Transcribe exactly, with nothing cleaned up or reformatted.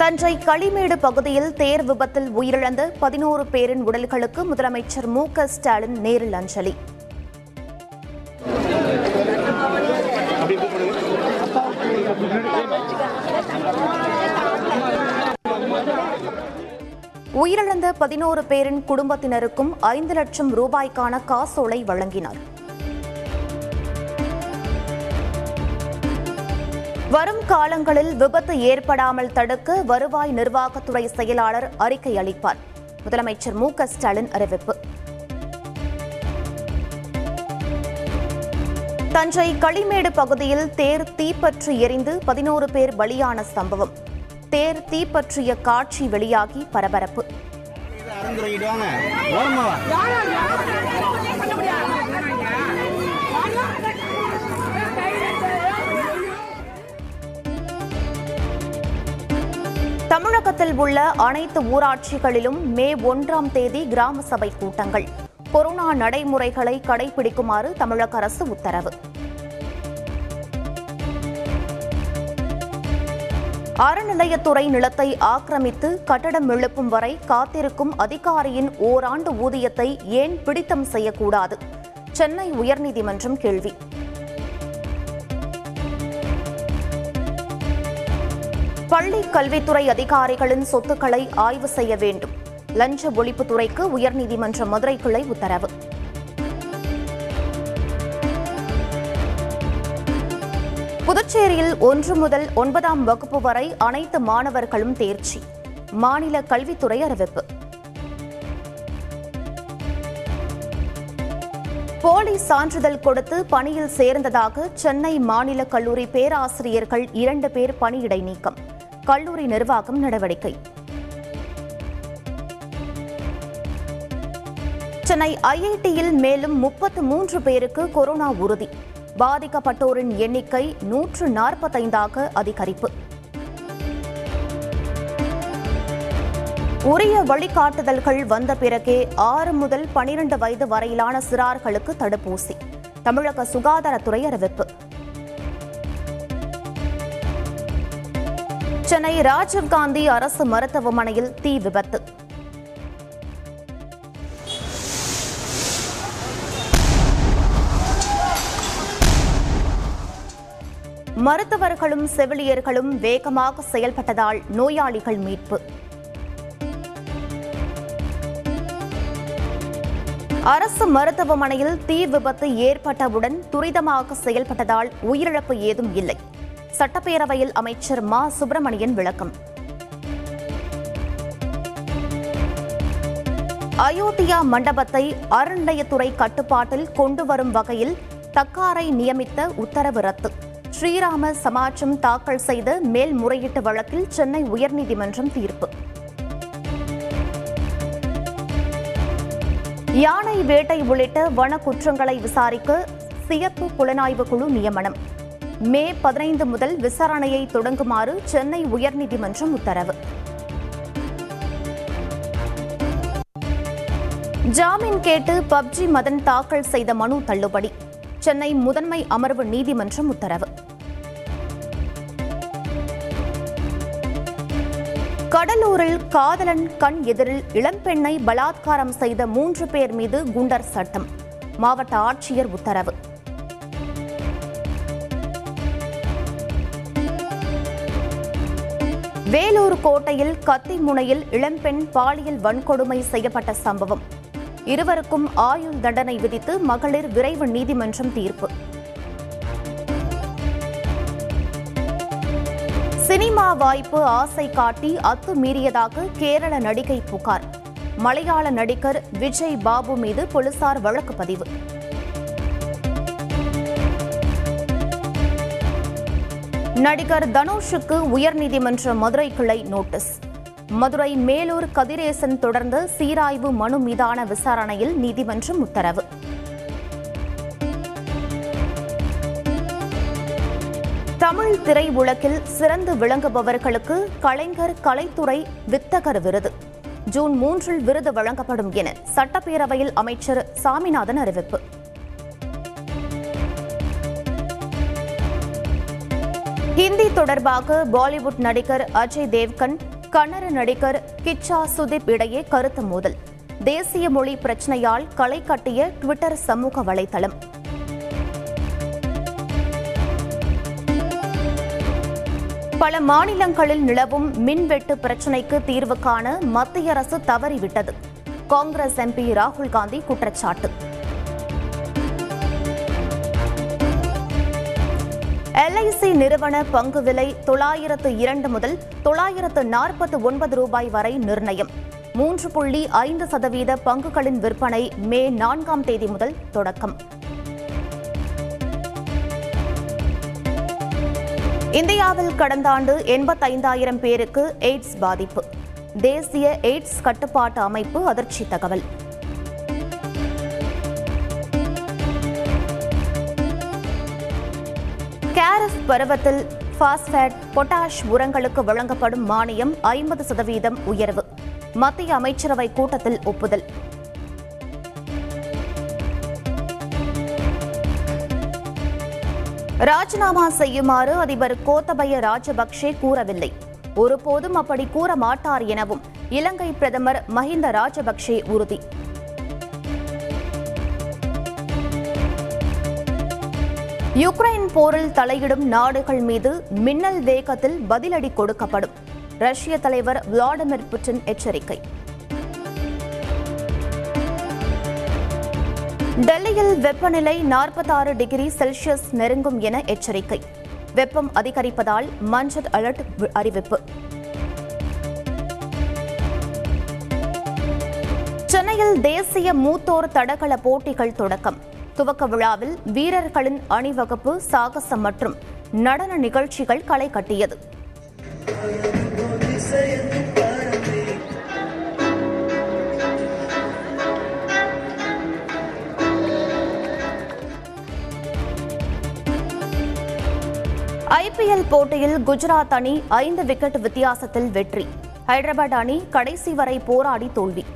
தஞ்சை களிமேடு பகுதியில் தேர் விபத்தில் உயிரிழந்த பதினோரு பேரின் உடல்களுக்கு முதலமைச்சர் மு க ஸ்டாலின் நேரில் அஞ்சலி. உயிரிழந்த பதினோரு பேரின் குடும்பத்தினருக்கும் ஐந்து லட்சம் ரூபாய்க்கான காசோலை வழங்கினார். வரும் காலங்களில் விபத்து ஏற்படாமல் தடுக்க வருவாய் நிர்வாகத்துறை செயலாளர் அறிக்கை அளிப்பார். முதலமைச்சர் மு க ஸ்டாலின் அறிவிப்பு. தஞ்சை களிமேடு பகுதியில் தேர் தீப்பற்றி எரிந்து பதினோரு பேர் பலியான சம்பவம். தேர் தீப்பற்றிய காட்சி வெளியாகி பரபரப்பு. தமிழகத்தில் உள்ள அனைத்து ஊராட்சிகளிலும் மே ஒன்றாம் தேதி கிராம சபை கூட்டங்கள். கொரோனா நடைமுறைகளை கடைபிடிக்குமாறு தமிழக அரசு உத்தரவு. அறநிலையத்துறை நிலத்தை ஆக்கிரமித்து கட்டடம் எழுப்பும் வரை காத்திருக்கும் அதிகாரியின் ஓராண்டு ஊதியத்தை ஏன் பிடித்தம் செய்யக்கூடாது? சென்னை உயர்நீதிமன்றம் கேள்வி. பள்ளி கல்வித்துறை அதிகாரிகளின் சொத்துக்களை ஆய்வு செய்ய வேண்டும். லஞ்ச ஒழிப்புத்துறைக்கு உயர்நீதிமன்ற மதுரை கிளை உத்தரவு. புதுச்சேரியில் ஒன்று முதல் ஒன்பதாம் வகுப்பு வரை அனைத்து மாணவர்களும் தேர்ச்சி. மாநில கல்வித்துறை அறிவிப்பு. போலி சான்றிதழ் கொடுத்து பணியில் சேர்ந்ததாக சென்னை மாநில கல்லூரி பேராசிரியர்கள் இரண்டு பேர் பணியிடை நீக்கம். கல்லூரி நிர்வாகம் நடவடிக்கை. சென்னை ஐஐடியில் மேலும் முப்பத்து மூன்று பேருக்கு கொரோனா உறுதி. பாதிக்கப்பட்டோரின் எண்ணிக்கை நூற்று நாற்பத்தைந்தாக அதிகரிப்பு. உரிய வழிகாட்டுதல்கள் வந்த பிறகே ஆறு முதல் பனிரெண்டு வயது வரையிலான சிறார்களுக்கு தடுப்பூசி. தமிழக சுகாதாரத்துறை அறிவிப்பு. சென்னை ராஜீவ்காந்தி அரசு மருத்துவமனையில் தீ விபத்து. மருத்துவர்களும் செவிலியர்களும் வேகமாக செயல்பட்டதால் நோயாளிகள் மீட்பு. அரசு மருத்துவமனையில் தீ விபத்து ஏற்பட்டவுடன் துரிதமாக செயல்பட்டதால் உயிரிழப்பு ஏதும் இல்லை. சட்டப்பேரவையில் அமைச்சர் மா சுப்பிரமணியன் விளக்கம். அயோத்தியா மண்டபத்தை அறநிலையத்துறை கட்டுப்பாட்டில் கொண்டு வரும் வகையில் தக்காரை நியமித்த உத்தரவு ரத்து. ஸ்ரீராம சமாஜம் தாக்கல் செய்த மேல்முறையீட்டு வழக்கில் சென்னை உயர்நீதிமன்றம் தீர்ப்பு. யானை வேட்டை உள்ளிட்ட வன குற்றங்களை விசாரிக்க சிறப்பு புலனாய்வு குழு நியமனம். மே பதினைந்து முதல் விசாரணையை தொடங்குமாறு சென்னை உயர்நீதிமன்றம் உத்தரவு. ஜாமீன் கேட்டு பப்ஜி மதன் தாக்கல் செய்த மனு தள்ளுபடி. சென்னை முதன்மை அமர்வு நீதிமன்றம் உத்தரவு. கடலூரில் காதலன் கண் எதிரில் இளம்பெண்ணை பலாத்காரம் செய்த மூன்று பேர் மீது குண்டர் சட்டம். மாவட்ட ஆட்சியர் உத்தரவு. வேலூர் கோட்டையில் கத்திமுனையில் இளம்பெண் பாலியல் வன்கொடுமை செய்யப்பட்ட சம்பவம். இருவருக்கும் ஆயுள் தண்டனை விதித்து மகளிர் விரைவு நீதிமன்றம் தீர்ப்பு. சினிமா வாய்ப்பு ஆசை காட்டி அத்துமீறியதாக கேரள நடிகை புகார். மலையாள நடிகர் விஜய் பாபு மீது போலீசார் வழக்கு பதிவு. நடிகர் தனுஷுக்கு உயர்நீதிமன்ற மதுரை கிளை நோட்டீஸ். மதுரை மேலூர் கதிரேசன் தொடர்ந்து சீராய்வு மனு மீதான விசாரணையில் நீதிமன்றம் உத்தரவு. தமிழ் திரை உலகில் சிறந்து விளங்குபவர்களுக்கு கலைஞர் கலைத்துறை வித்தகர் விருது ஜூன் மூன்றில் விருது வழங்கப்படும் என சட்டப்பேரவையில் அமைச்சர் சாமிநாதன் அறிவிப்பு. ஹிந்தி தொடர்பாக பாலிவுட் நடிகர் அஜய் தேவ்கன், கன்னட நடிகர் கிச்சா சுதீப் இடையே கருத்து மோதல். தேசிய மொழி பிரச்சனையால் களை கட்டிய ட்விட்டர் சமூக வலைதளம். பல மாநிலங்களில் நிலவும் மின்வெட்டு பிரச்சினைக்கு தீர்வு காண மத்திய அரசு தவறிவிட்டது. காங்கிரஸ் எம்பி ராகுல்காந்தி குற்றச்சாட்டு. எல்ஐசி நிறுவன பங்கு விலை தொள்ளாயிரத்து இரண்டு முதல் தொள்ளாயிரத்து நாற்பத்தி ஒன்பது ரூபாய் வரை நிர்ணயம். மூன்று புள்ளி ஐந்து சதவீத பங்குகளின் விற்பனை மே நான்காம் தேதி முதல் தொடக்கம். இந்தியாவில் கடந்த ஆண்டு எண்பத்தைந்தாயிரம் பேருக்கு எய்ட்ஸ் பாதிப்பு. தேசிய எய்ட்ஸ் கட்டுப்பாட்டு அமைப்பு அதிர்ச்சி தகவல். கேரஸ் பருவத்தில் பாஸ்பேட், பொட்டாஷ் உரங்களுக்கு வழங்கப்படும் மானியம் ஐம்பது சதவீதம் உயர்வு. மத்திய அமைச்சரவை கூட்டத்தில் ஒப்புதல். ராஜினாமா செய்யுமாறு அதிபர் கோத்தபய ராஜபக்ஷே கூறவில்லை, ஒருபோதும் அப்படி கூற மாட்டார் எனவும் இலங்கை பிரதமர் மகிந்த ராஜபக்ஷே உறுதி. யுக்ரைன் போரில் தலையிடும் நாடுகள் மீது மின்னல் வேகத்தில் பதிலடி கொடுக்கப்படும். ரஷ்ய தலைவர் விளாடிமிர் புட்டின் எச்சரிக்கை. டெல்லியில் வெப்பநிலை நாற்பத்தாறு டிகிரி செல்சியஸ் நெருங்கும் என எச்சரிக்கை. வெப்பம் அதிகரிப்பதால் மஞ்சள் அலர்ட் அறிவிப்பு. சென்னையில் தேசிய மூத்தோர் தடகள போட்டிகள் தொடக்கம். துவக்க விழாவில் வீரர்களின் அணிவகுப்பு, சாகசம் மற்றும் நடன நிகழ்ச்சிகள் களை கட்டியது. ஐபிஎல் போட்டியில் குஜராத் அணி ஐந்து விக்கெட் வித்தியாசத்தில் வெற்றி. ஹைதராபாத் அணி கடைசி வரை போராடி தோல்வி.